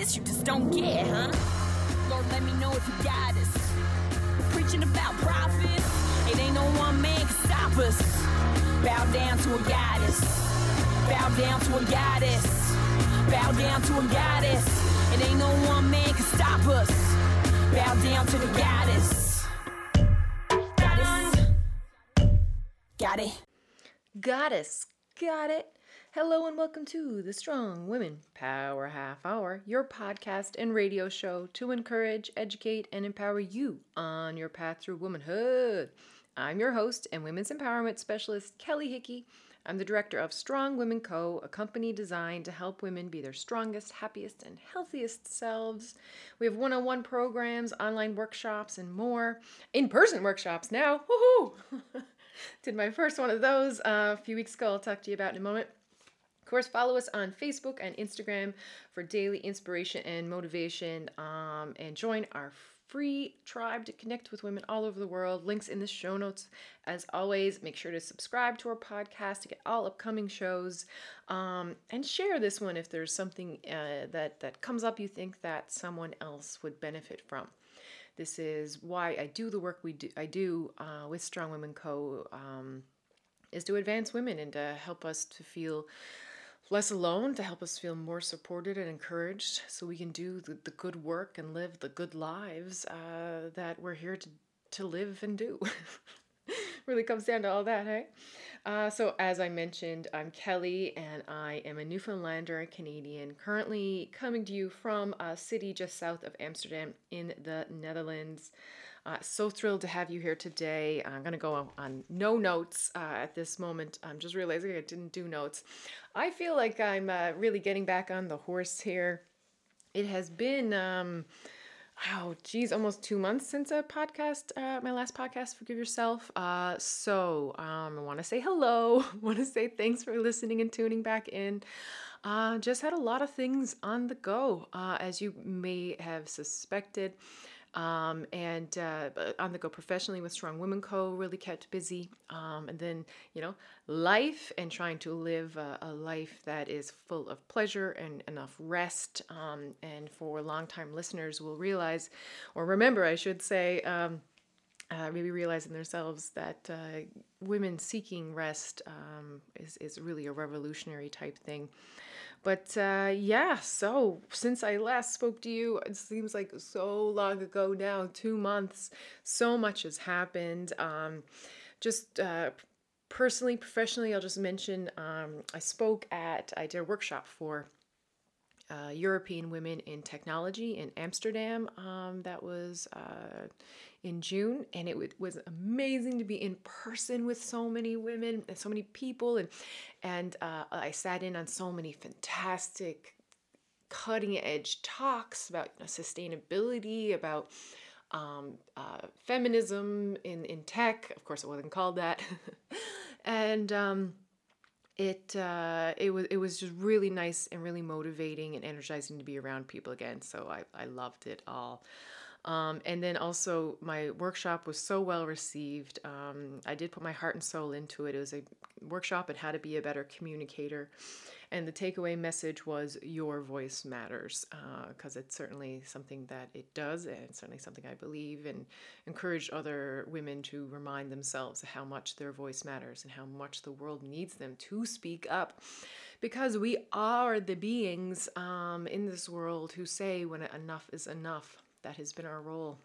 This you just don't get, huh? Lord, let me know if you got us. Preaching about prophets, it ain't no one man can stop us. Bow down to a goddess. Bow down to a goddess. Bow down to a goddess. It ain't no one man can stop us. Bow down to the goddess. Goddess. Got it. Goddess. Got it. Hello and welcome to the Strong Women Power Half Hour, your podcast and radio show to encourage, educate, and empower you on your path through womanhood. I'm your host and women's empowerment specialist, Kelly Hickey. I'm the director of Strong Women Co., a company designed to help women be their strongest, happiest, and healthiest selves. We have one-on-one programs, online workshops, and more. In-person workshops now. Woohoo! Did my first one of those a few weeks ago. I'll talk to you about in a moment. Of course, follow us on Facebook and Instagram for daily inspiration and motivation, and join our free tribe to connect with women all over the world. Links in the show notes. As always, make sure to subscribe to our podcast to get all upcoming shows, and share this one if there's something that comes up you think that someone else would benefit from. This is why I do the work I do with Strong Women Co., is to advance women and to help us to feel less alone, to help us feel more supported and encouraged so we can do the good work and live the good lives that we're here to live and do. Really comes down to all that, hey? So as I mentioned, I'm Kelly, and I am a Newfoundlander and Canadian, currently coming to you from a city just south of Amsterdam in the Netherlands. So thrilled to have you here today. I'm going to go on no notes at this moment. I'm just realizing I didn't do notes. I feel like I'm really getting back on the horse here. It has been... almost 2 months since a podcast, my last podcast, Forgive Yourself. I want to say hello. I want to say thanks for listening and tuning back in. Just had a lot of things on the go, as you may have suspected. On the go professionally with Strong Women Co., really kept busy. And then, life and trying to live a life that is full of pleasure and enough rest. And for longtime listeners will realize, or remember, I should say, maybe realizing themselves that women seeking rest is really a revolutionary type thing. But so since I last spoke to you, it seems like so long ago now, 2 months, so much has happened. Personally, professionally, I'll just mention I did a workshop for European Women in Technology in Amsterdam. That was in June, and it was amazing to be in person with so many women and so many people, and I sat in on so many fantastic, cutting edge talks about sustainability, about feminism in tech. Of course, it wasn't called that, and. It was just really nice and really motivating and energizing to be around people again. So I loved it all. And then also my workshop was so well received. I did put my heart and soul into it. It was a workshop on how to be a better communicator. And the takeaway message was your voice matters, because it's certainly something that it does. And it's certainly something I believe and encourage other women to remind themselves how much their voice matters and how much the world needs them to speak up, because we are the beings in this world who say when enough is enough. That has been our role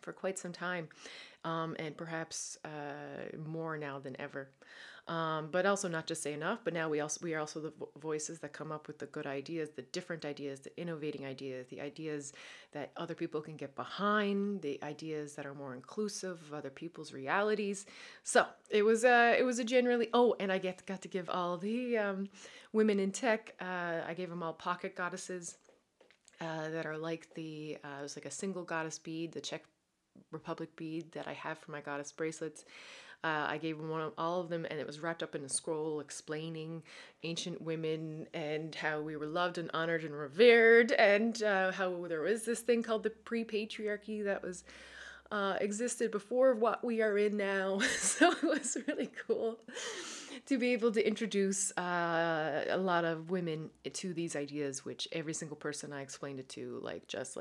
for quite some time, and perhaps more now than ever. But also not just say enough, but now we are also the voices that come up with the good ideas, the different ideas, the innovating ideas, the ideas that other people can get behind, the ideas that are more inclusive of other people's realities. So it was a generally and I got to give all the women in tech. I gave them all pocket goddesses. That are like it was like a single goddess bead, the Czech Republic bead that I have for my goddess bracelets. I gave all of them, and it was wrapped up in a scroll explaining ancient women and how we were loved and honored and revered, and how there was this thing called the pre-patriarchy that was existed before what we are in now. So it was really cool. to be able to introduce a lot of women to these ideas, which every single person I explained it to, just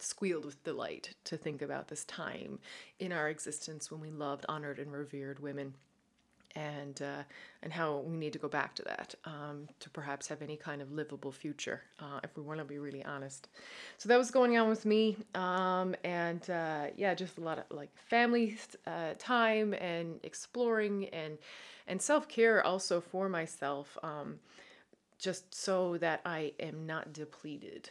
squealed with delight to think about this time in our existence when we loved, honored, and revered women, and how we need to go back to that to perhaps have any kind of livable future, if we want to be really honest. So that was going on with me, just a lot of family time and exploring and self-care also for myself, just so that I am not depleted.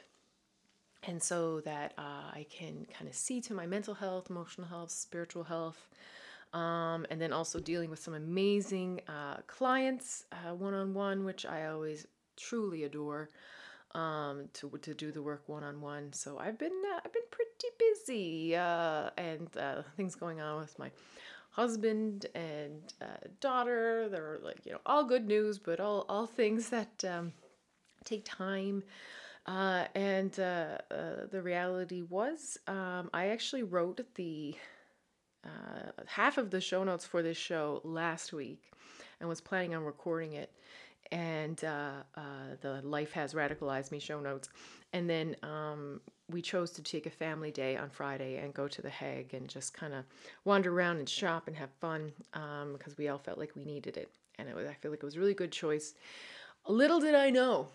And so that I can kind of see to my mental health, emotional health, spiritual health, and then also dealing with some amazing clients one-on-one, which I always truly adore, to do the work one-on-one. So I've been pretty busy, and things going on with my husband and daughter. They're all good news, but all things that take time. The reality was, I actually wrote the half of the show notes for this show last week and was planning on recording it, and the Life Has Radicalized Me show notes. And then we chose to take a family day on Friday and go to The Hague and just kind of wander around and shop and have fun, because we all felt like we needed it. And I feel like it was a really good choice. Little did I know,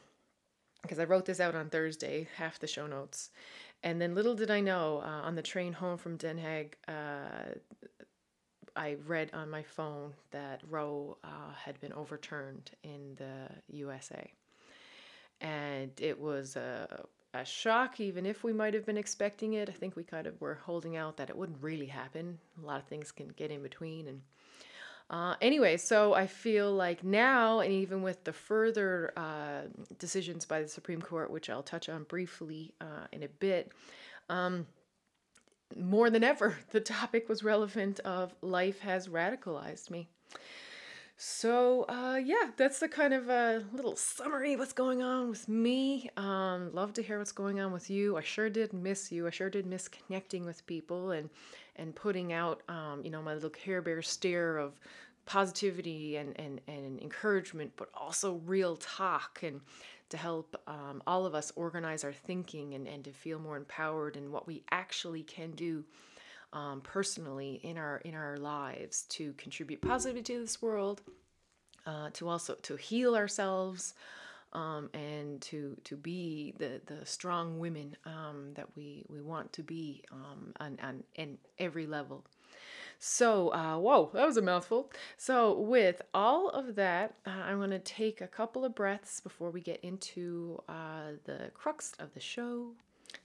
because I wrote this out on Thursday, half the show notes. And then little did I know, on the train home from Den Haag, I read on my phone that Roe had been overturned in the USA. And it was a shock, even if we might have been expecting it. I think we kind of were holding out that it wouldn't really happen. A lot of things can get in between. And anyway, so I feel like now, and even with the further decisions by the Supreme Court, which I'll touch on briefly in a bit, more than ever, the topic was relevant of life has radicalized me. So, that's the kind of a little summary of what's going on with me. Love to hear what's going on with you. I sure did miss you. I sure did miss connecting with people and putting out, my little Care Bear stare of positivity and encouragement, but also real talk, and to help all of us organize our thinking and to feel more empowered in what we actually can do personally in our lives to contribute positively to this world, to heal ourselves, and to be the strong women that we want to be on every level. So, whoa, that was a mouthful. So with all of that, I'm going to take a couple of breaths before we get into the crux of the show.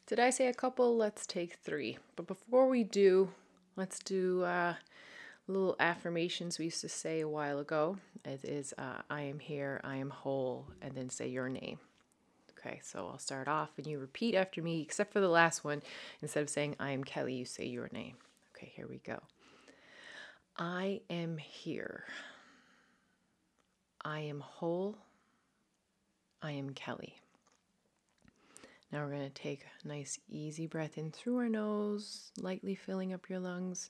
Did I say a couple? Let's take three. But before we do, let's do little affirmations we used to say a while ago. It is, I am here, I am whole, and then say your name. Okay, so I'll start off and you repeat after me, except for the last one. Instead of saying, I am Kelly, you say your name. Okay, here we go. I am here. I am whole. I am Kelly. Now we're going to take a nice easy breath in through our nose, lightly filling up your lungs.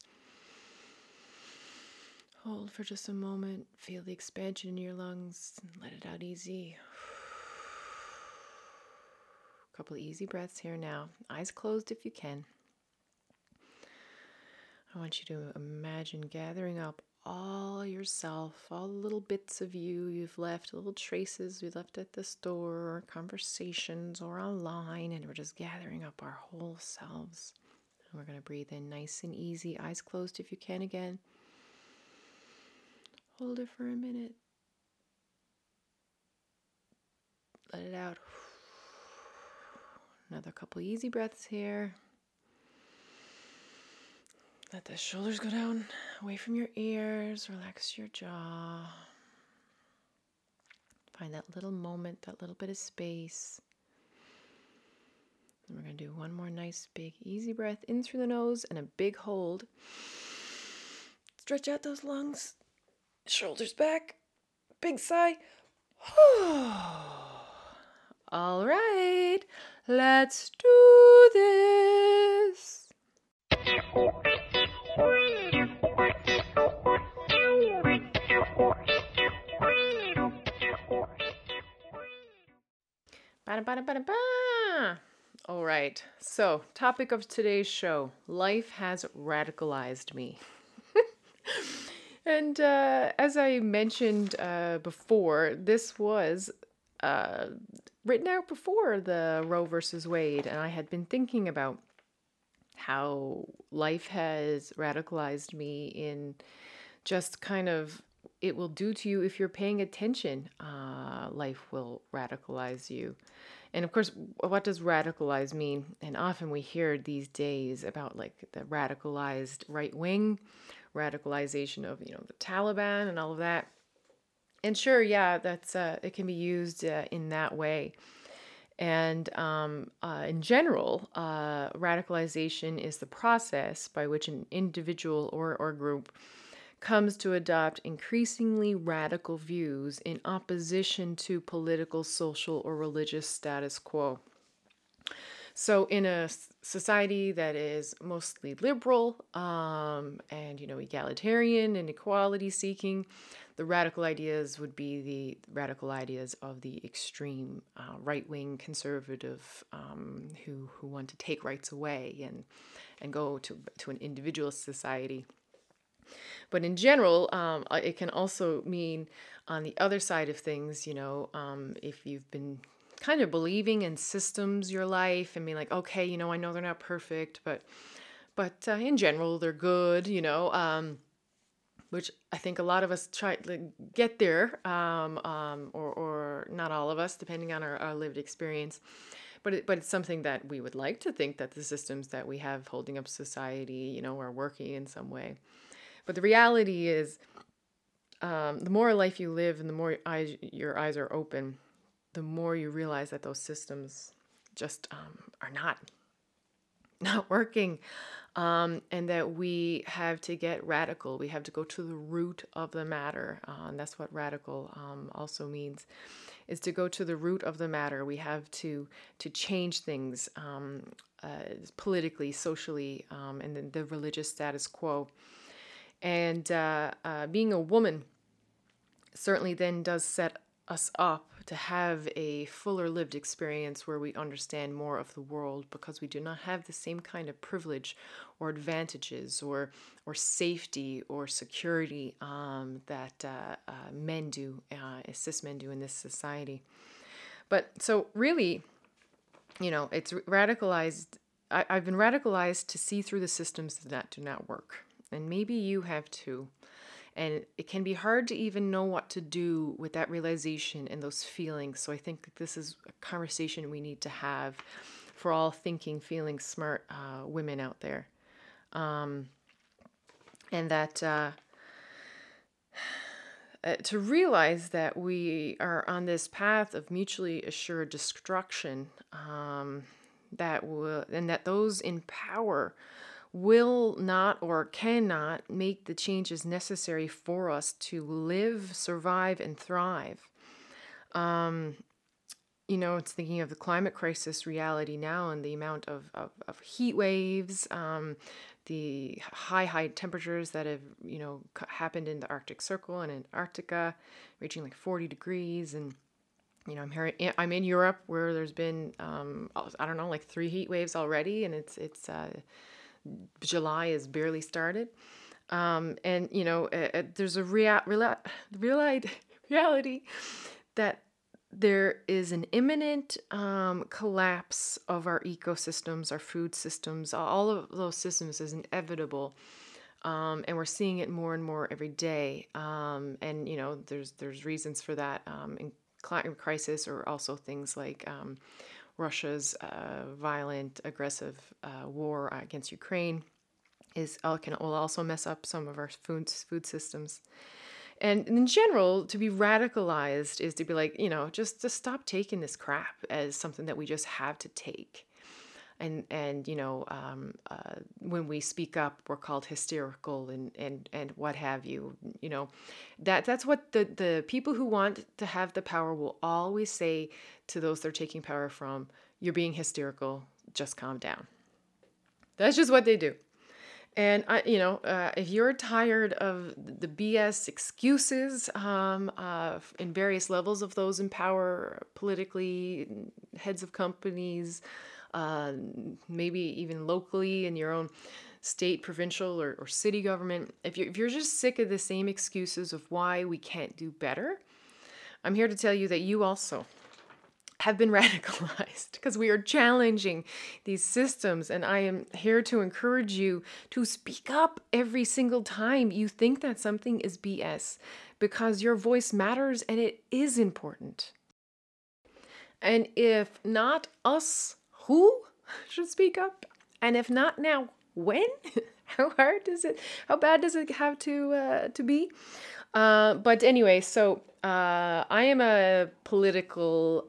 Hold for just a moment, feel the expansion in your lungs, and let it out easy. A couple of easy breaths here now, eyes closed if you can. I want you to imagine gathering up all yourself, all the little bits of you've left, little traces we left at the store or conversations or online, and we're just gathering up our whole selves. And we're going to breathe in nice and easy, eyes closed if you can again. Hold it for a minute. Let it out. Another couple easy breaths here. Let the shoulders go down, away from your ears, relax your jaw. Find that little moment, that little bit of space. And we're going to do one more nice, big, easy breath in through the nose and a big hold. Stretch out those lungs, shoulders back, big sigh. All right, let's do this. We'll be right back. Ba-da-ba-da-ba-da-ba. All right. So, topic of today's show, life has radicalized me. And as I mentioned before, this was written out before the Roe versus Wade, and I had been thinking about how life has radicalized me in just kind of, it will do to you if you're paying attention. Life will radicalize you. And of course, what does radicalize mean? And often we hear these days about like the radicalized right wing, radicalization of, the Taliban and all of that. And sure, yeah, that's it can be used in that way. And in general, radicalization is the process by which an individual or group comes to adopt increasingly radical views in opposition to political, social, or religious status quo. So in a society that is mostly liberal and, egalitarian and equality-seeking, the radical ideas would be the radical ideas of the extreme right-wing conservative who want to take rights away and go to an individualist society. But in general, it can also mean on the other side of things, if you've been kind of believing in systems your life and being like, okay, I know they're not perfect, but in general, they're good, which I think a lot of us try to get there, or not all of us, depending on our lived experience. But it's something that we would like to think that the systems that we have holding up society, are working in some way. But the reality is, the more life you live and the more your eyes are open, the more you realize that those systems just are not working, and that we have to get radical. We have to go to the root of the matter, and that's what radical also means, is to go to the root of the matter. We have to change things politically, socially, and then the religious status quo. And being a woman certainly then does set us up to have a fuller lived experience where we understand more of the world, because we do not have the same kind of privilege or advantages or safety or security that men do, cis men do in this society. But so really, it's radicalized. I've been radicalized to see through the systems that do not work. And maybe you have too. And it can be hard to even know what to do with that realization and those feelings. So I think this is a conversation we need to have for all thinking, feeling smart women out there. And that to realize that we are on this path of mutually assured destruction, that those in power will not or cannot make the changes necessary for us to live, survive, and thrive. It's thinking of the climate crisis reality now and the amount of heat waves, the high temperatures that have, happened in the Arctic Circle and in Antarctica, reaching like 40 degrees. And, I'm in Europe where there's been, like 3 heat waves already, and it's July is barely started. There's a reality that there is an imminent collapse of our ecosystems, our food systems. All of those systems is inevitable. And we're seeing it more and more every day. There's reasons for that in climate crisis, or also things like Russia's violent, aggressive war against Ukraine will also mess up some of our food systems. And in general, to be radicalized is to be like, just to stop taking this crap as something that we just have to take. And when we speak up, we're called hysterical and what have you, that's what the people who want to have the power will always say to those they're taking power from, you're being hysterical, just calm down. That's just what they do. And if you're tired of the BS excuses in various levels of those in power, politically, heads of companies, maybe even locally in your own state, provincial, or city government, if you're just sick of the same excuses of why we can't do better, I'm here to tell you that you also have been radicalized, because we are challenging these systems. And I am here to encourage you to speak up every single time you think that something is BS, because your voice matters and it is important. And if not us, who should speak up? And if not now, when? How bad does it have to be? But anyway, so I am a political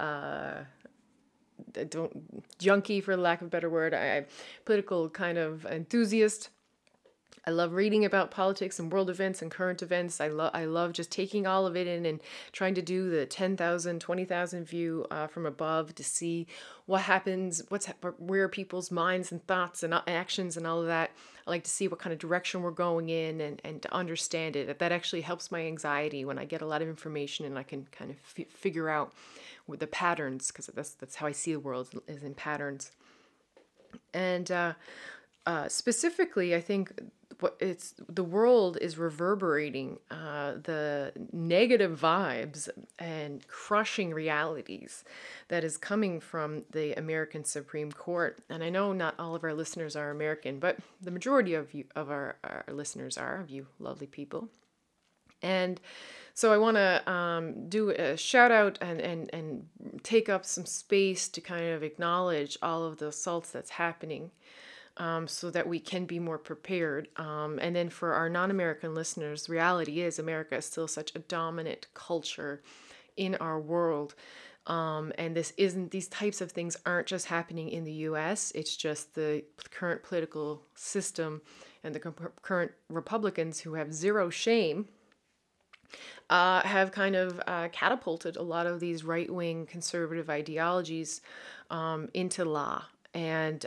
junkie, for lack of a better word. I'm a political kind of enthusiast. I love reading about politics and world events and current events. I love just taking all of it in and trying to do the 10,000, 20,000 view from above to see what happens, where people's minds and thoughts and actions and all of that. I like to see what kind of direction we're going in and to understand it. That actually helps my anxiety when I get a lot of information and I can kind of figure out with the patterns, because that's how I see the world, is in patterns. And specifically, I think the world is reverberating the negative vibes and crushing realities that is coming from the American Supreme Court. And I know not all of our listeners are American, but the majority of you, of our listeners are, of you lovely people. And so I want to do a shout out and take up some space to kind of acknowledge all of the assaults that's happening, so that we can be more prepared. And then for our non-American listeners, reality is America is still such a dominant culture in our world. And these types of things aren't just happening in the US. It's just the current political system and the current Republicans, who have zero shame, have kind of catapulted a lot of these right-wing conservative ideologies into law. And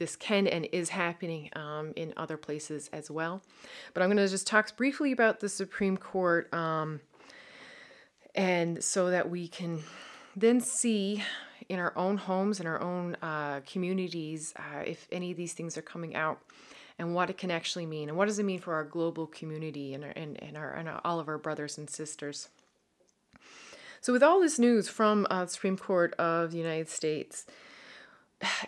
this can and is happening in other places as well. But I'm going to just talk briefly about the Supreme Court, and so that we can then see in our own homes, in our own communities, if any of these things are coming out and what it can actually mean. And what does it mean for our global community and all of our brothers and sisters? So with all this news from the Supreme Court of the United States,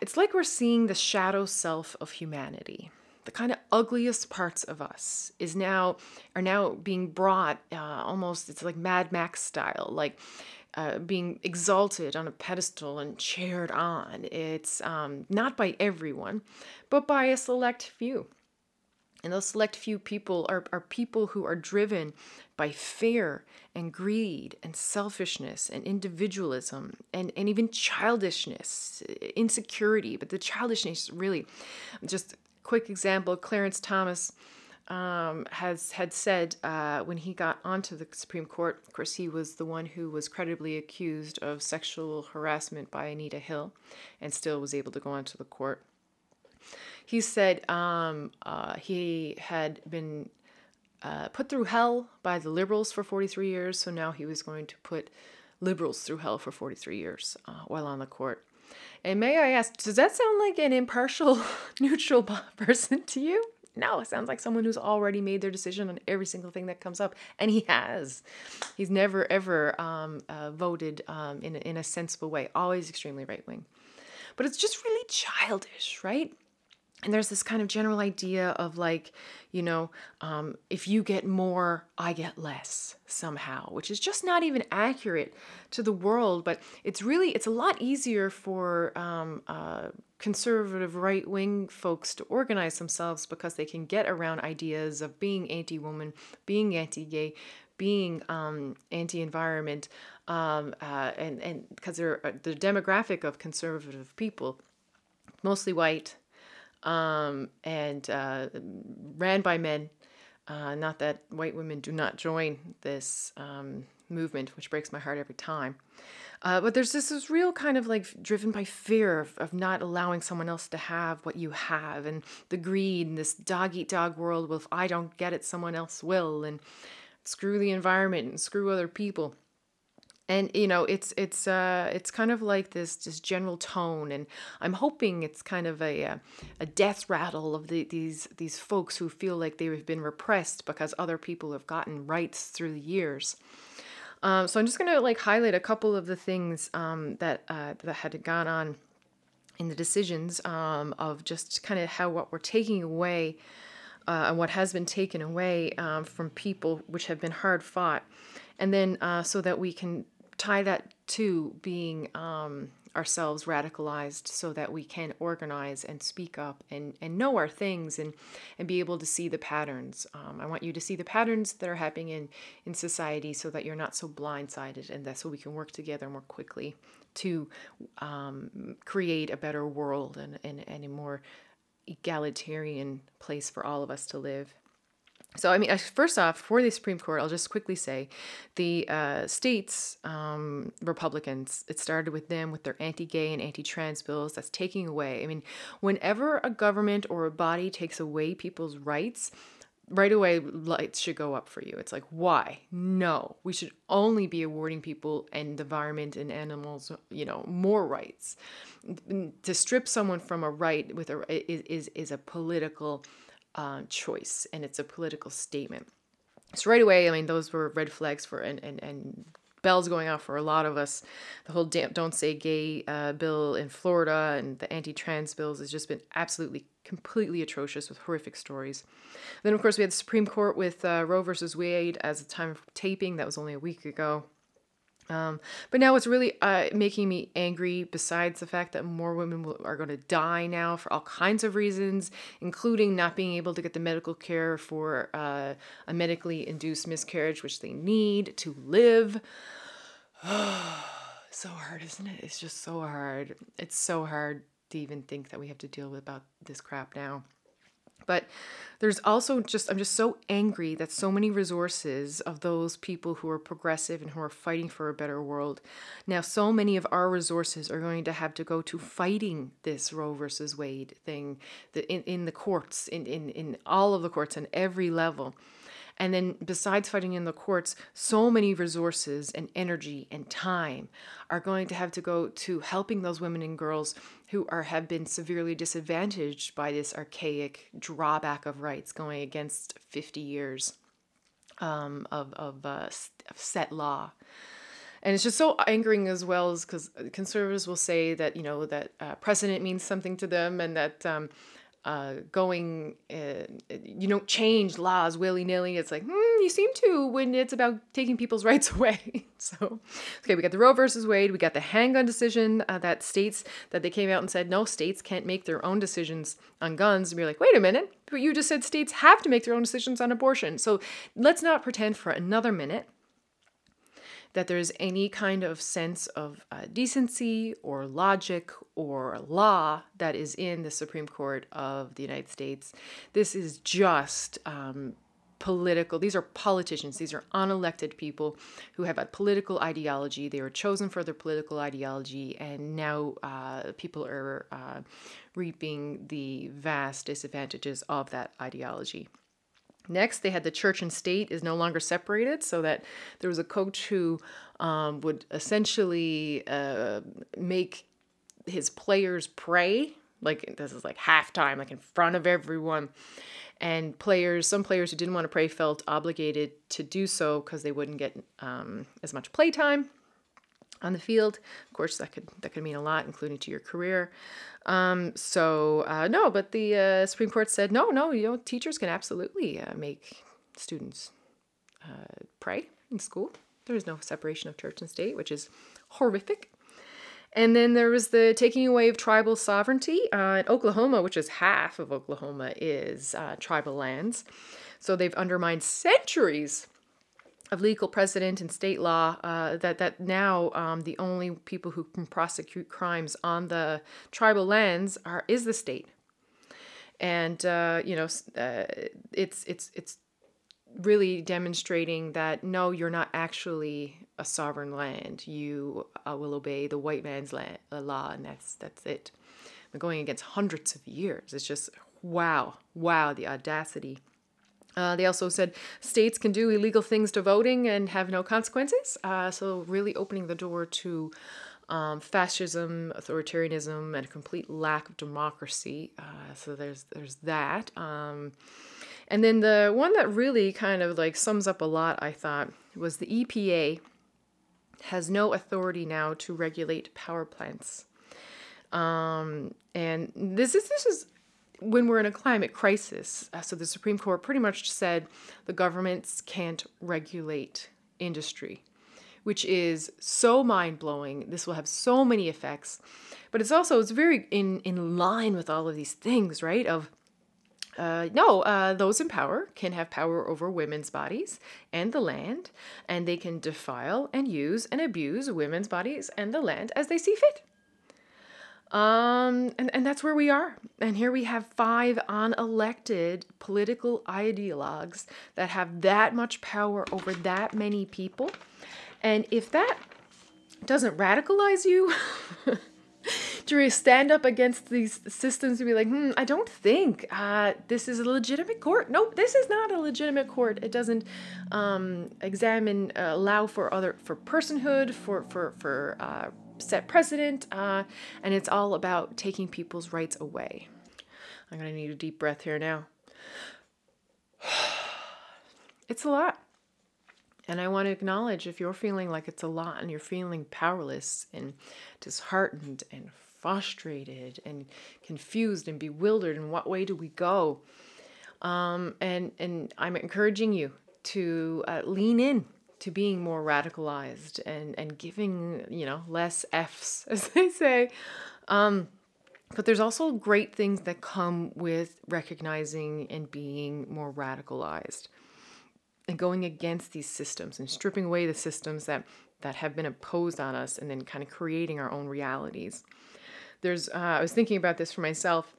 it's like we're seeing the shadow self of humanity. The kind of ugliest parts of us are now being brought almost, it's like Mad Max style, like being exalted on a pedestal and cheered on. It's not by everyone, but by a select few. And those select few people are people who are driven by fear and greed and selfishness and individualism and even childishness, insecurity. But the childishness, really, just a quick example, Clarence Thomas had said when he got onto the Supreme Court, of course, he was the one who was credibly accused of sexual harassment by Anita Hill and still was able to go onto the court. He said he had been put through hell by the liberals for 43 years, so now he was going to put liberals through hell for 43 years while on the court. And may I ask, does that sound like an impartial, neutral person to you? No, it sounds like someone who's already made their decision on every single thing that comes up, and he has. He's never, ever voted in a sensible way, always extremely right-wing. But it's just really childish, right? And there's this kind of general idea of like, if you get more, I get less somehow, which is just not even accurate to the world. But it's a lot easier for conservative right-wing folks to organize themselves, because they can get around ideas of being anti-woman, being anti-gay, being anti-environment, and because they're the demographic of conservative people, mostly white, and ran by men. Not that white women do not join this movement, which breaks my heart every time. But there's this real kind of like driven by fear of not allowing someone else to have what you have, and the greed and this dog-eat-dog world. Well, if I don't get it, someone else will, and screw the environment and screw other people. And, you know, it's kind of like this just general tone, and I'm hoping it's kind of a death rattle of these folks who feel like they have been repressed because other people have gotten rights through the years. So I'm just going to like highlight a couple of the things that had gone on in the decisions of just kind of how what we're taking away and what has been taken away from people, which have been hard fought, and then so that we can tie that to being ourselves radicalized, so that we can organize and speak up and know our things and be able to see the patterns. I want you to see the patterns that are happening in society, so that you're not so blindsided, and that's so we can work together more quickly to create a better world and a more egalitarian place for all of us to live. So, I mean, first off, for the Supreme Court, I'll just quickly say the states, Republicans, it started with them with their anti-gay and anti-trans bills. That's taking away. I mean, whenever a government or a body takes away people's rights, right away lights should go up for you. It's like, why? No, we should only be awarding people and the environment and animals, you know, more rights. To strip someone from a right with is a political choice, and it's a political statement. So right away, I mean, those were red flags for and bells going off for a lot of us. The whole don't say gay bill in Florida and the anti-trans bills has just been absolutely completely atrocious with horrific stories. And then of course we had the Supreme Court with Roe versus Wade as the time of taping. That was only a week ago. But now it's really making me angry, besides the fact that more women are going to die now for all kinds of reasons, including not being able to get the medical care for a medically induced miscarriage, which they need to live. So hard, isn't it? It's just so hard. It's so hard to even think that we have to deal with about this crap now. But there's also just, I'm just so angry that so many resources of those people who are progressive and who are fighting for a better world, now so many of our resources are going to have to go to fighting this Roe versus Wade thing in the courts, in all of the courts on every level. And then besides fighting in the courts, so many resources and energy and time are going to have to go to helping those women and girls who have been severely disadvantaged by this archaic drawback of rights going against 50 years of set law. And it's just so angering as well, as because conservatives will say that, you know, that precedent means something to them, and that you don't change laws willy-nilly. It's like, you seem to when it's about taking people's rights away. So, okay, we got the Roe versus Wade. We got the handgun decision that states that they came out and said, no, states can't make their own decisions on guns. And you're like, wait a minute, but you just said states have to make their own decisions on abortion. So let's not pretend for another minute that there's any kind of sense of decency or logic or law that is in the Supreme Court of the United States. This is just political. These are politicians. These are unelected people who have a political ideology. They were chosen for their political ideology, and now people are reaping the vast disadvantages of that ideology. Next, they had the church and state is no longer separated, so that there was a coach who would essentially make his players pray. Like, this is like halftime, like in front of everyone. And some players who didn't want to pray felt obligated to do so because they wouldn't get as much playtime on the field. Of course, that could mean a lot, including to your career. But the Supreme Court said, no, you know, teachers can absolutely make students pray in school. There is no separation of church and state, which is horrific. And then there was the taking away of tribal sovereignty in Oklahoma, which is half of Oklahoma is tribal lands. So they've undermined centuries of legal precedent and state law that now the only people who can prosecute crimes on the tribal lands is the state, and it's really demonstrating that, no, you're not actually a sovereign land. You will obey the white man's law, and that's it. We're going against hundreds of years. It's just, wow, the audacity. They also said states can do illegal things to voting and have no consequences. So really opening the door to fascism, authoritarianism, and a complete lack of democracy. So there's that. And then the one that really kind of like sums up a lot, I thought, was the EPA has no authority now to regulate power plants. And this is when we're in a climate crisis. So the Supreme Court pretty much said the governments can't regulate industry, which is so mind-blowing. This will have so many effects. But it's very in line with all of these things, right? Of, those in power can have power over women's bodies and the land, and they can defile and use and abuse women's bodies and the land as they see fit. And that's where we are. And here we have 5 unelected political ideologues that have that much power over that many people. And if that doesn't radicalize you to really stand up against these systems and be like, I don't think this is a legitimate court. Nope, this is not a legitimate court. It doesn't allow for personhood, for set precedent, and it's all about taking people's rights away. I'm going to need a deep breath here now. It's a lot. And I want to acknowledge if you're feeling like it's a lot and you're feeling powerless and disheartened and frustrated and confused and bewildered, and what way do we go? And I'm encouraging you to lean in to being more radicalized and giving, less F's, as they say. But there's also great things that come with recognizing and being more radicalized and going against these systems and stripping away the systems that have been imposed on us, and then kind of creating our own realities. I was thinking about this for myself.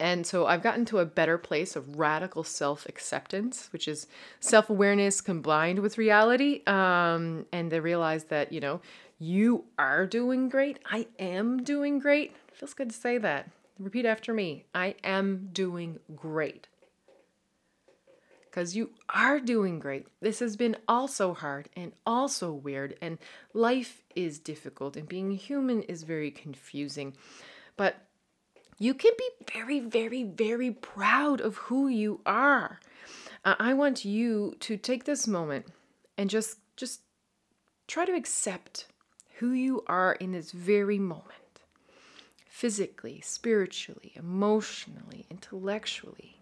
And so I've gotten to a better place of radical self-acceptance, which is self-awareness combined with reality. And I realized that, you are doing great. I am doing great. It feels good to say that. Repeat after me. I am doing great. Because you are doing great. This has been also hard and also weird. And life is difficult. And being human is very confusing. But you can be very, very, very proud of who you are. I want you to take this moment and just try to accept who you are in this very moment. Physically, spiritually, emotionally, intellectually.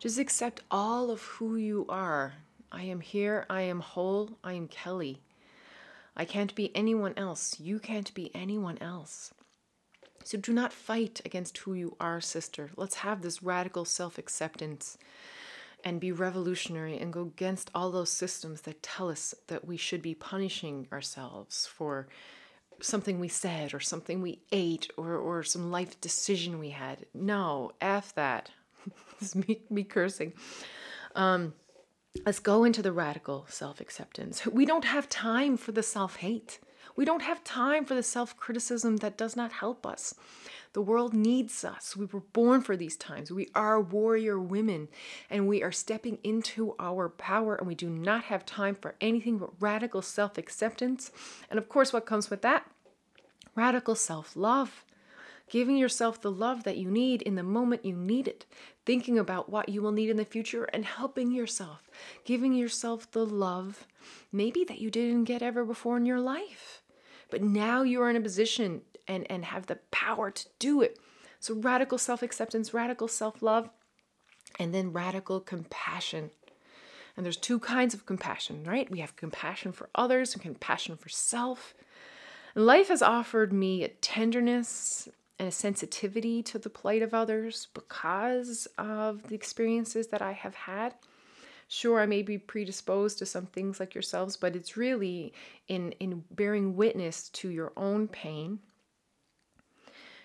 Just accept all of who you are. I am here. I am whole. I am Kelly. I can't be anyone else. You can't be anyone else. So do not fight against who you are, sister. Let's have this radical self-acceptance and be revolutionary and go against all those systems that tell us that we should be punishing ourselves for something we said or something we ate or some life decision we had. No, F that. This is me cursing. Let's go into the radical self-acceptance. We don't have time for the self-hate. We don't have time for the self-criticism that does not help us. The world needs us. We were born for these times. We are warrior women, and we are stepping into our power, and we do not have time for anything but radical self-acceptance. And of course, what comes with that? Radical self-love. Giving yourself the love that you need in the moment you need it. Thinking about what you will need in the future and helping yourself. Giving yourself the love maybe that you didn't get ever before in your life. But now you are in a position and have the power to do it. So radical self-acceptance, radical self-love, and then radical compassion. And there's 2 kinds of compassion, right? We have compassion for others and compassion for self. And life has offered me a tenderness and a sensitivity to the plight of others because of the experiences that I have had. Sure, I may be predisposed to some things like yourselves, but it's really in bearing witness to your own pain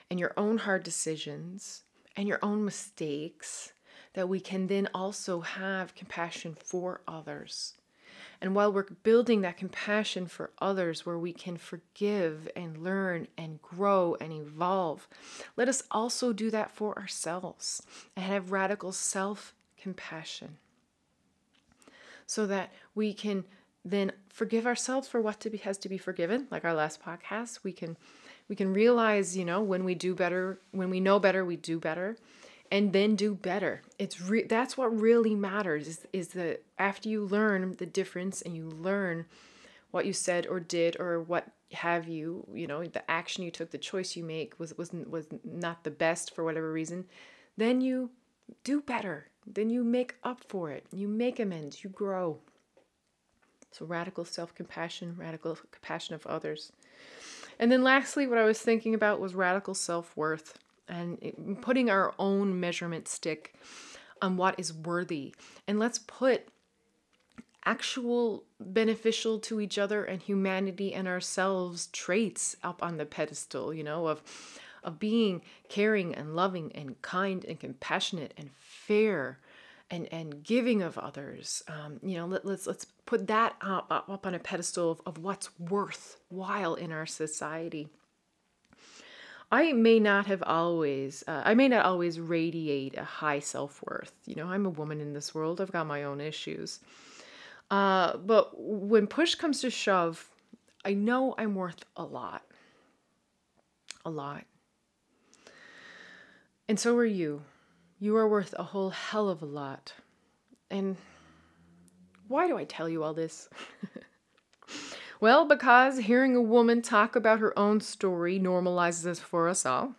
and your own hard decisions and your own mistakes that we can then also have compassion for others. And while we're building that compassion for others, where we can forgive and learn and grow and evolve, let us also do that for ourselves and have radical self-compassion so that we can then forgive ourselves for what has to be forgiven. Like our last podcast, we can realize, when we do better, when we know better, we do better. And then do better. That's what really matters. Is that after you learn the difference and you learn what you said or did or what have you, the action you took, the choice you make was not the best for whatever reason, then you do better. Then you make up for it. You make amends. You grow. So radical self-compassion, radical compassion of others. And then lastly, what I was thinking about was radical self-worth. And putting our own measurement stick on what is worthy. And let's put actual beneficial to each other and humanity and ourselves traits up on the pedestal, of being caring and loving and kind and compassionate and fair and giving of others. Let's put that up on a pedestal of what's worthwhile in our society. I may not always radiate a high self-worth. I'm a woman in this world. I've got my own issues. But when push comes to shove, I know I'm worth a lot. And so are you. You are worth a whole hell of a lot. And why do I tell you all this? Well, because hearing a woman talk about her own story normalizes this for us all.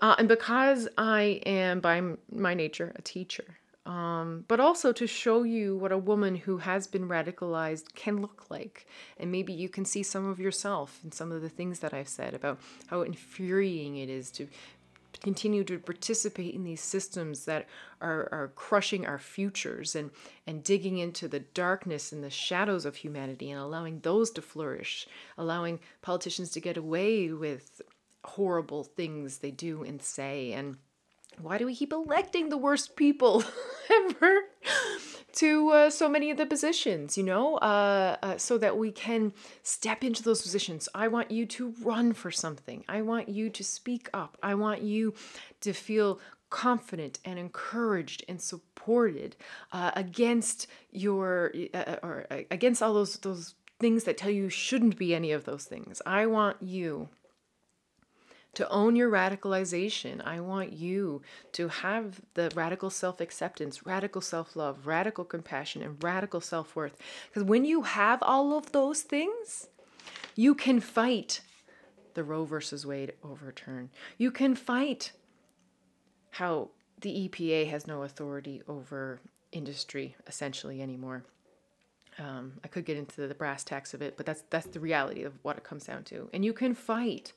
And because I am, by my nature, a teacher. But also to show you what a woman who has been radicalized can look like. And maybe you can see some of yourself in some of the things that I've said about how infuriating it is to continue to participate in these systems that are crushing our futures and digging into the darkness and the shadows of humanity and allowing those to flourish, allowing politicians to get away with horrible things they do and say. And why do we keep electing the worst people ever to so many of the positions, so that we can step into those positions? I want you to run for something. I want you to speak up. I want you to feel confident and encouraged and supported against against all those things that tell you you shouldn't be any of those things. I want you to own your radicalization. I want you to have the radical self-acceptance, radical self-love, radical compassion, and radical self-worth. Because when you have all of those things, you can fight the Roe versus Wade overturn. You can fight how the EPA has no authority over industry, essentially, anymore. I could get into the brass tacks of it, but that's the reality of what it comes down to. And you can fight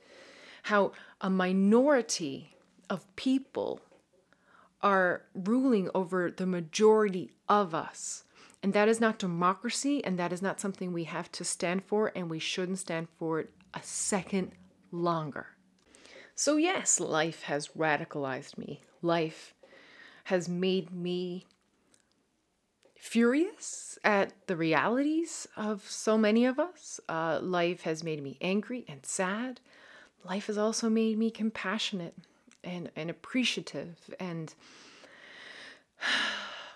how a minority of people are ruling over the majority of us. And that is not democracy, and that is not something we have to stand for, and we shouldn't stand for it a second longer. So yes, life has radicalized me. Life has made me furious at the realities of so many of us. Life has made me angry and sad. Life has also made me compassionate and appreciative and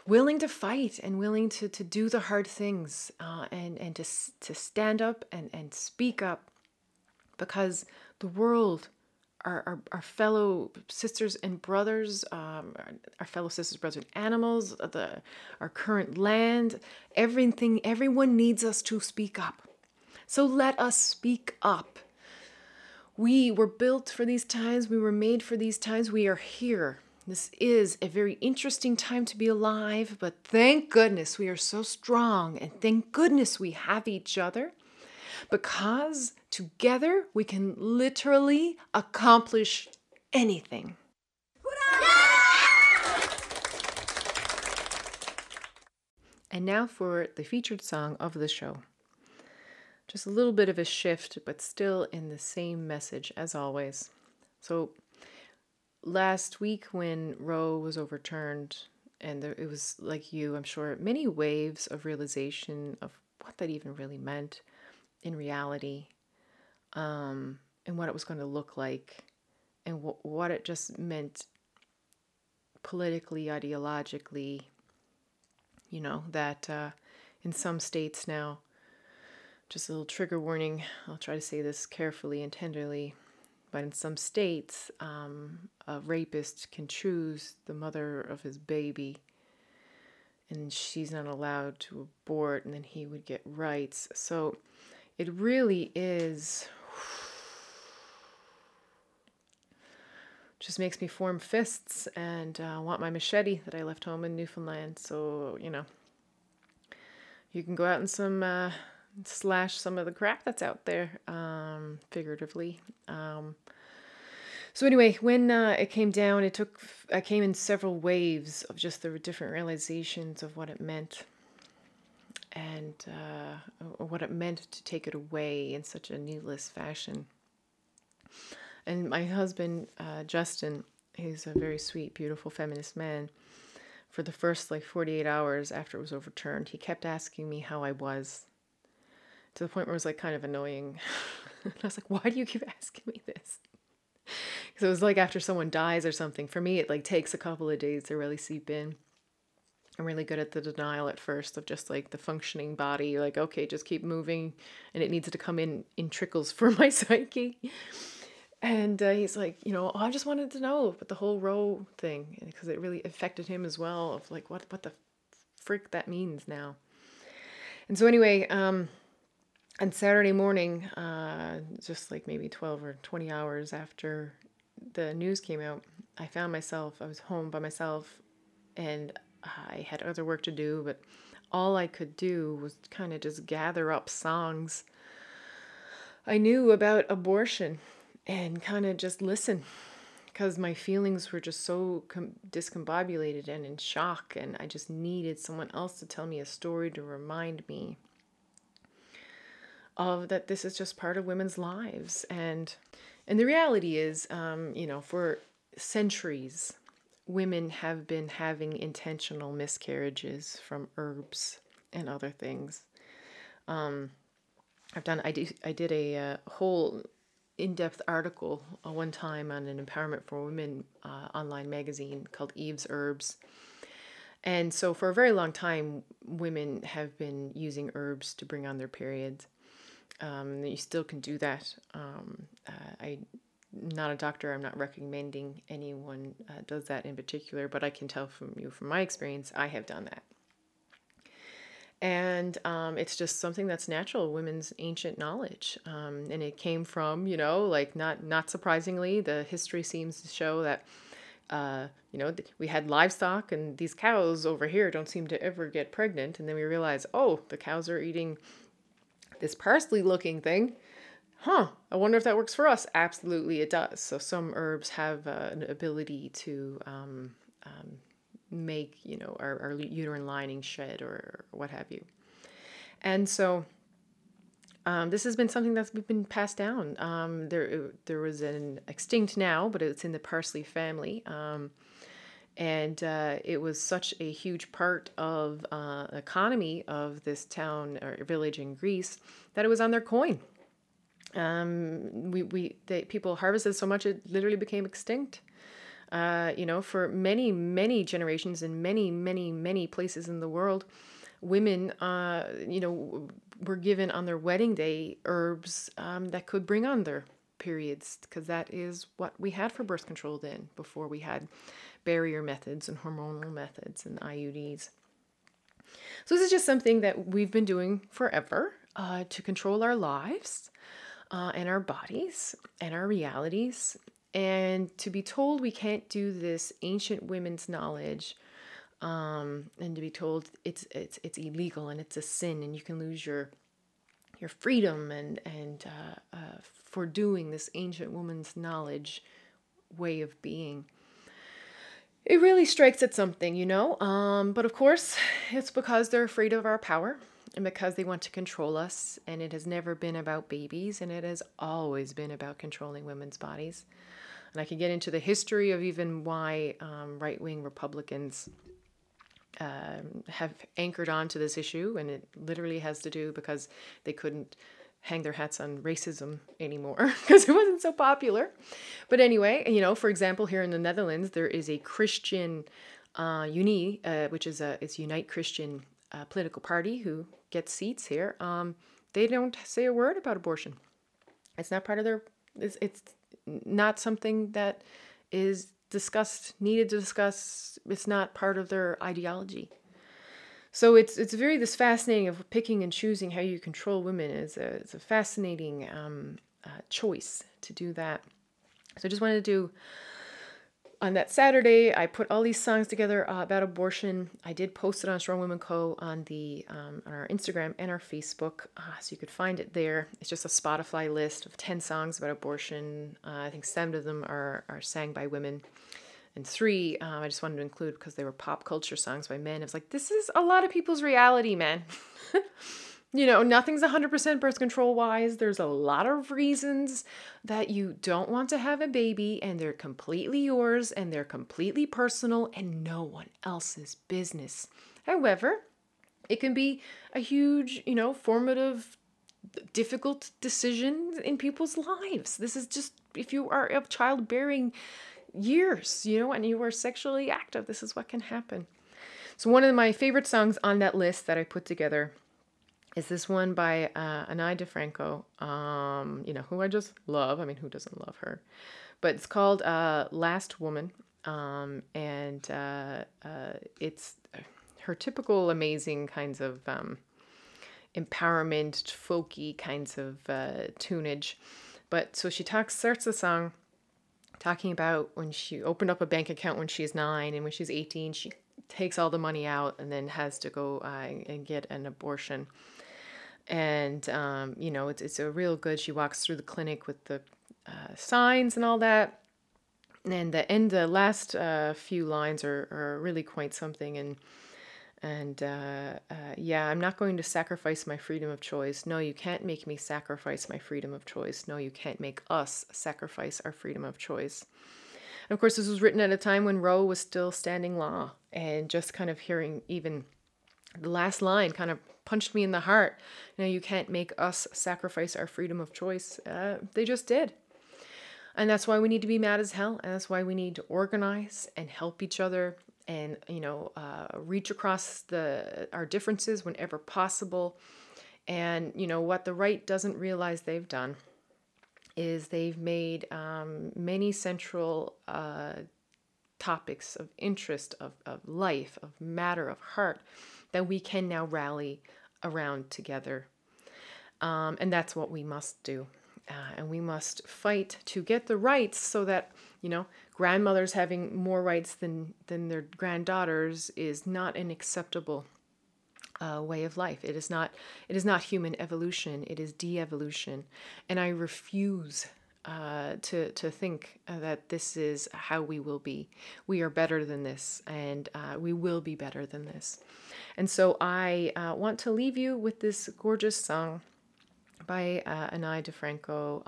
willing to fight and willing to do the hard things and to stand up and speak up, because the world, our fellow sisters and brothers, our fellow sisters, brothers, and animals, our current land, everyone needs us to speak up. So let us speak up. We were built for these times. We were made for these times. We are here. This is a very interesting time to be alive, but thank goodness we are so strong, and thank goodness we have each other, because together we can literally accomplish anything. And now for the featured song of the show. Just a little bit of a shift, but still in the same message as always. So last week when Roe was overturned, and there, it was like you, I'm sure, many waves of realization of what that even really meant in reality, and what it was going to look like, and what it just meant politically, ideologically, you know, that in some states now, just a little trigger warning, I'll try to say this carefully and tenderly, but in some states, a rapist can choose the mother of his baby, and she's not allowed to abort, and then he would get rights. So it really is, just makes me form fists and want my machete that I left home in Newfoundland. So, you know, you can go out and slash some of the crap that's out there, figuratively. So anyway, when it came down, I came in several waves of just the different realizations of what it meant, and what it meant to take it away in such a needless fashion. And my husband, Justin, he's a very sweet, beautiful feminist man. For the first 48 hours after it was overturned, he kept asking me how I was, to the point where it was kind of annoying. And I was like, why do you keep asking me this? Because it was after someone dies or something. For me, it takes a couple of days to really seep in. I'm really good at the denial at first of just the functioning body. Okay, just keep moving. And it needs to come in trickles for my psyche. And he's I just wanted to know about the whole Roe thing, because it really affected him as well, of what the frick that means now. And so anyway, on Saturday morning, just maybe 12 or 20 hours after the news came out, I was home by myself, and I had other work to do, but all I could do was kind of just gather up songs I knew about abortion and kind of just listen, because my feelings were just so discombobulated and in shock, and I just needed someone else to tell me a story to remind me of that this is just part of women's lives. And the reality is, for centuries, women have been having intentional miscarriages from herbs and other things. I did a whole in-depth article one time on an Empowerment for Women online magazine called Eve's Herbs. And so for a very long time, women have been using herbs to bring on their periods. You still can do that. I'm not a doctor. I'm not recommending anyone does that in particular, but I can tell from my experience, I have done that. And it's just something that's natural, women's ancient knowledge. And it came from, not surprisingly, the history seems to show that, we had livestock, and these cows over here don't seem to ever get pregnant. And then we realize, oh, the cows are eating this parsley-looking thing. I wonder if that works for us. Absolutely, it does. So some herbs have an ability to make our uterine lining shed or what have you. And so this has been something that's been passed down. There was an extinct now, but it's in the parsley family, and it was such a huge part of economy of this town or village in Greece that it was on their coin. People harvested so much it literally became extinct. For many, many generations in many, many, many places in the world, women, were given on their wedding day herbs that could bring on their periods, because that is what we had for birth control then, before we had barrier methods and hormonal methods and IUDs. So this is just something that we've been doing forever to control our lives and our bodies and our realities. And to be told we can't do this ancient women's knowledge, and to be told it's illegal and it's a sin and you can lose your freedom and for doing this ancient woman's knowledge way of being, it really strikes at something, But of course, it's because they're afraid of our power and because they want to control us. And it has never been about babies, and it has always been about controlling women's bodies. And I can get into the history of even why right-wing Republicans have anchored on to this issue, and it literally has to do because they couldn't hang their hats on racism anymore because it wasn't so popular. But anyway, you know, for example, here in the Netherlands, there is a Christian Unie, which is it's Unite Christian political party who gets seats here. They don't say a word about abortion. It's not part of their, it's not something that is discussed, needed to discuss. It's not part of their ideology. So it's very this fascinating of picking and choosing how you control women is it's a fascinating choice to do that. So I just wanted to do, on that Saturday, I put all these songs together about abortion. I did post it on Strong Women Co. on the on our Instagram and our Facebook, so you could find it there. It's just a Spotify list of 10 songs about abortion. I think 7 of them are sang by women. And 3, I just wanted to include because they were pop culture songs by men. I was like, this is a lot of people's reality, man. You know, nothing's 100% birth control wise. There's a lot of reasons that you don't want to have a baby, and they're completely yours and they're completely personal and no one else's business. However, it can be a huge, you know, formative, difficult decision in people's lives. This is just, if you are of childbearing years, you know, and you were sexually active, this is what can happen. So one of my favorite songs on that list that I put together is this one by Ani DiFranco, you know, who I just love. I mean, who doesn't love her? But it's called Last Woman, and it's her typical amazing kinds of empowerment, folky kinds of tunage. But so she starts the song talking about when she opened up a bank account when she's 9, and when she's 18, she takes all the money out and then has to go and get an abortion. And, you know, it's a real good, she walks through the clinic with the signs and all that. And the last few lines are really quite something. And I'm not going to sacrifice my freedom of choice. No, you can't make me sacrifice my freedom of choice. No, you can't make us sacrifice our freedom of choice. And of course, this was written at a time when Roe was still standing law, and just kind of hearing even the last line kind of punched me in the heart. You know, you can't make us sacrifice our freedom of choice. They just did. And that's why we need to be mad as hell. And that's why we need to organize and help each other, and, you know, reach across our differences whenever possible. And, you know, what the right doesn't realize they've done is they've made many central topics of interest, of life, of matter, of heart, that we can now rally around together. And that's what we must do. And we must fight to get the rights so that, you know, grandmothers having more rights than their granddaughters is not an acceptable way of life. It is not human evolution. It is de-evolution. And I refuse to think that this is how we will be. We are better than this, and we will be better than this. And so I want to leave you with this gorgeous song by Ani DiFranco,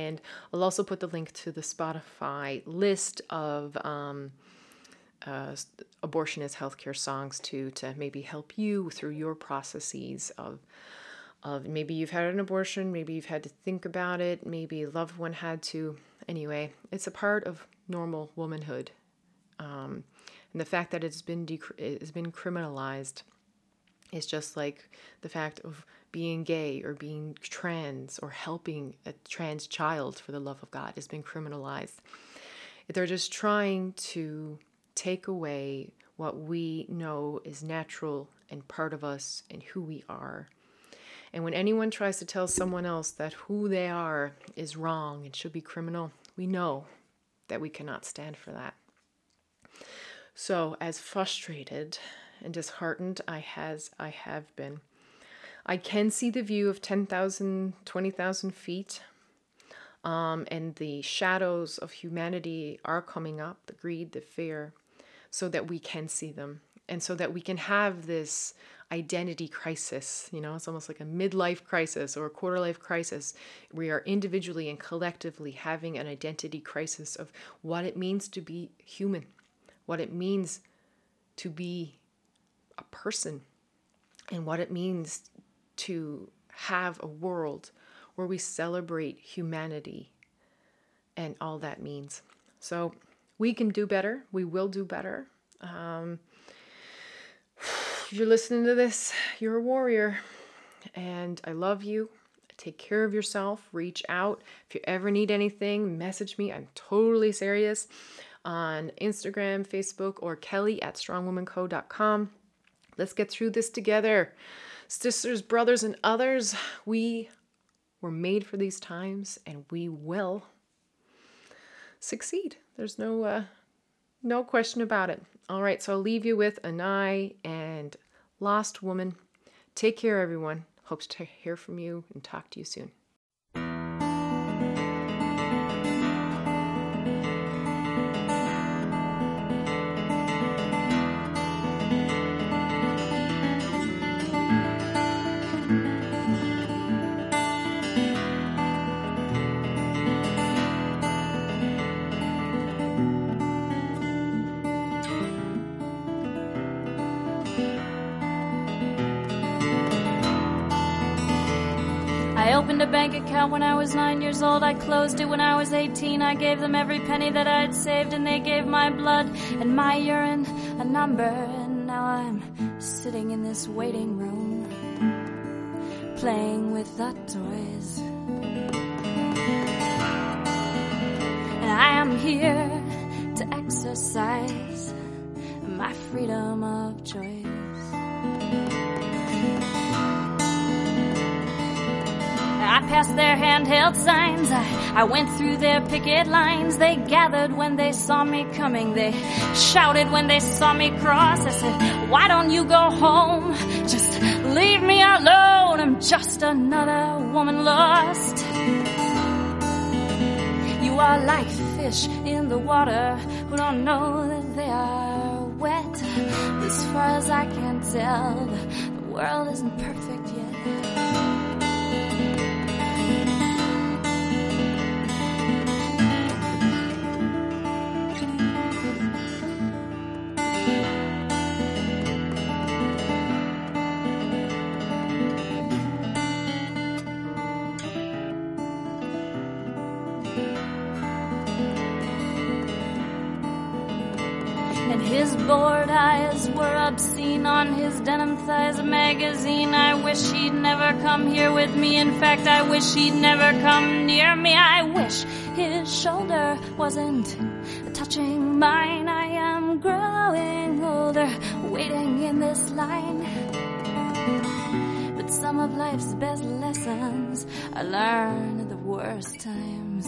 and I'll also put the link to the Spotify list of abortionist healthcare songs to maybe help you through your processes of maybe you've had an abortion, maybe you've had to think about it, maybe a loved one had to. Anyway, it's a part of normal womanhood, and the fact that it's been criminalized is just like the fact of being gay or being trans or helping a trans child, for the love of God, has been criminalized. They're just trying to take away what we know is natural and part of us and who we are. And when anyone tries to tell someone else that who they are is wrong and should be criminal, we know that we cannot stand for that. So as frustrated and disheartened I have been, I can see the view of 10,000, 20,000 feet, and the shadows of humanity are coming up, the greed, the fear, so that we can see them, and so that we can have this identity crisis. You know, it's almost like a midlife crisis or a quarter-life crisis. We are individually and collectively having an identity crisis of what it means to be human, what it means to be a person, and what it means to have a world where we celebrate humanity and all that means. So we can do better. We will do better. If you're listening to this, you're a warrior, and I love you. Take care of yourself. Reach out. If you ever need anything, message me. I'm totally serious. On Instagram, Facebook, or kelly@strongwomanco.com. Let's get through this together. Sisters, brothers, and others, we were made for these times, and we will succeed. There's no question about it. All right, so I'll leave you with Ani and Lost Woman. Take care, everyone. Hopes to hear from you and talk to you soon. When I was 9 years old, I closed it when I was 18. I gave them every penny that I had saved, and they gave my blood and my urine a number. And now I'm sitting in this waiting room, playing with the toys. And I am here to exercise my freedom of choice. I passed their handheld signs. I went through their picket lines. They gathered when they saw me coming. They shouted when they saw me cross. I said, why don't you go home? Just leave me alone. I'm just another woman lost. You are like fish in the water who don't know that they are wet. As far as I can tell, the world isn't perfect yet. His bored eyes were obscene. On his denim thighs a magazine. I wish he'd never come here with me. In fact, I wish he'd never come near me. I wish his shoulder wasn't touching mine. I am growing older, waiting in this line. But some of life's best lessons are learned at the worst times.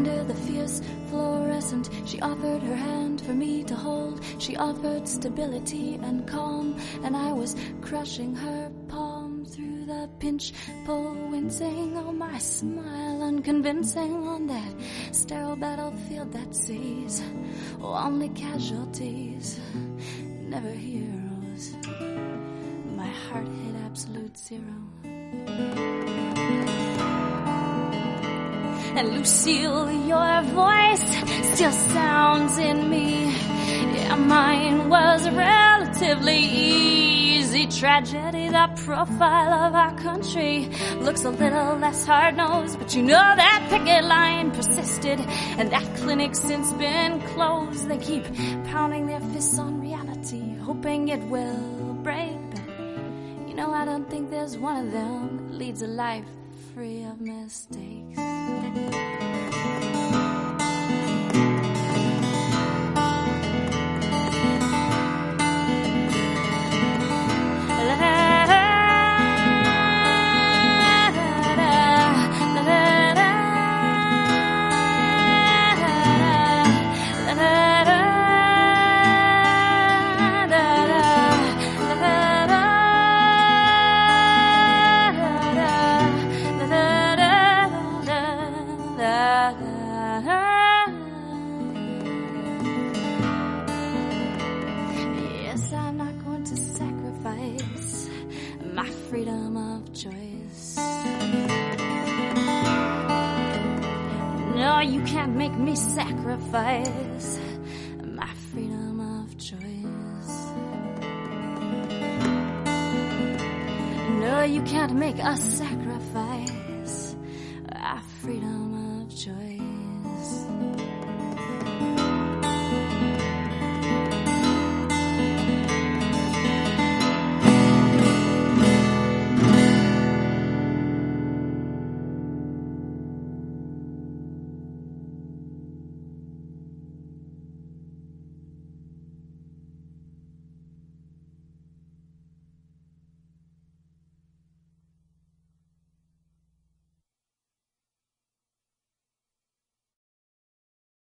Under the fierce fluorescent, she offered her hand for me to hold. She offered stability and calm, and I was crushing her palm through the pinch, pull, wincing. Oh, my smile unconvincing on that sterile battlefield that sees only casualties, never heroes. My heart hit absolute zero. And Lucille, your voice still sounds in me. Yeah, mine was a relatively easy tragedy. That profile of our country looks a little less hard-nosed. But you know that picket line persisted, and that clinic's since been closed. They keep pounding their fists on reality, hoping it will break. But you know, I don't think there's one of them that leads a life free of mistakes. you can't make me sacrifice my freedom of choice. No, you can't make us sacrifice.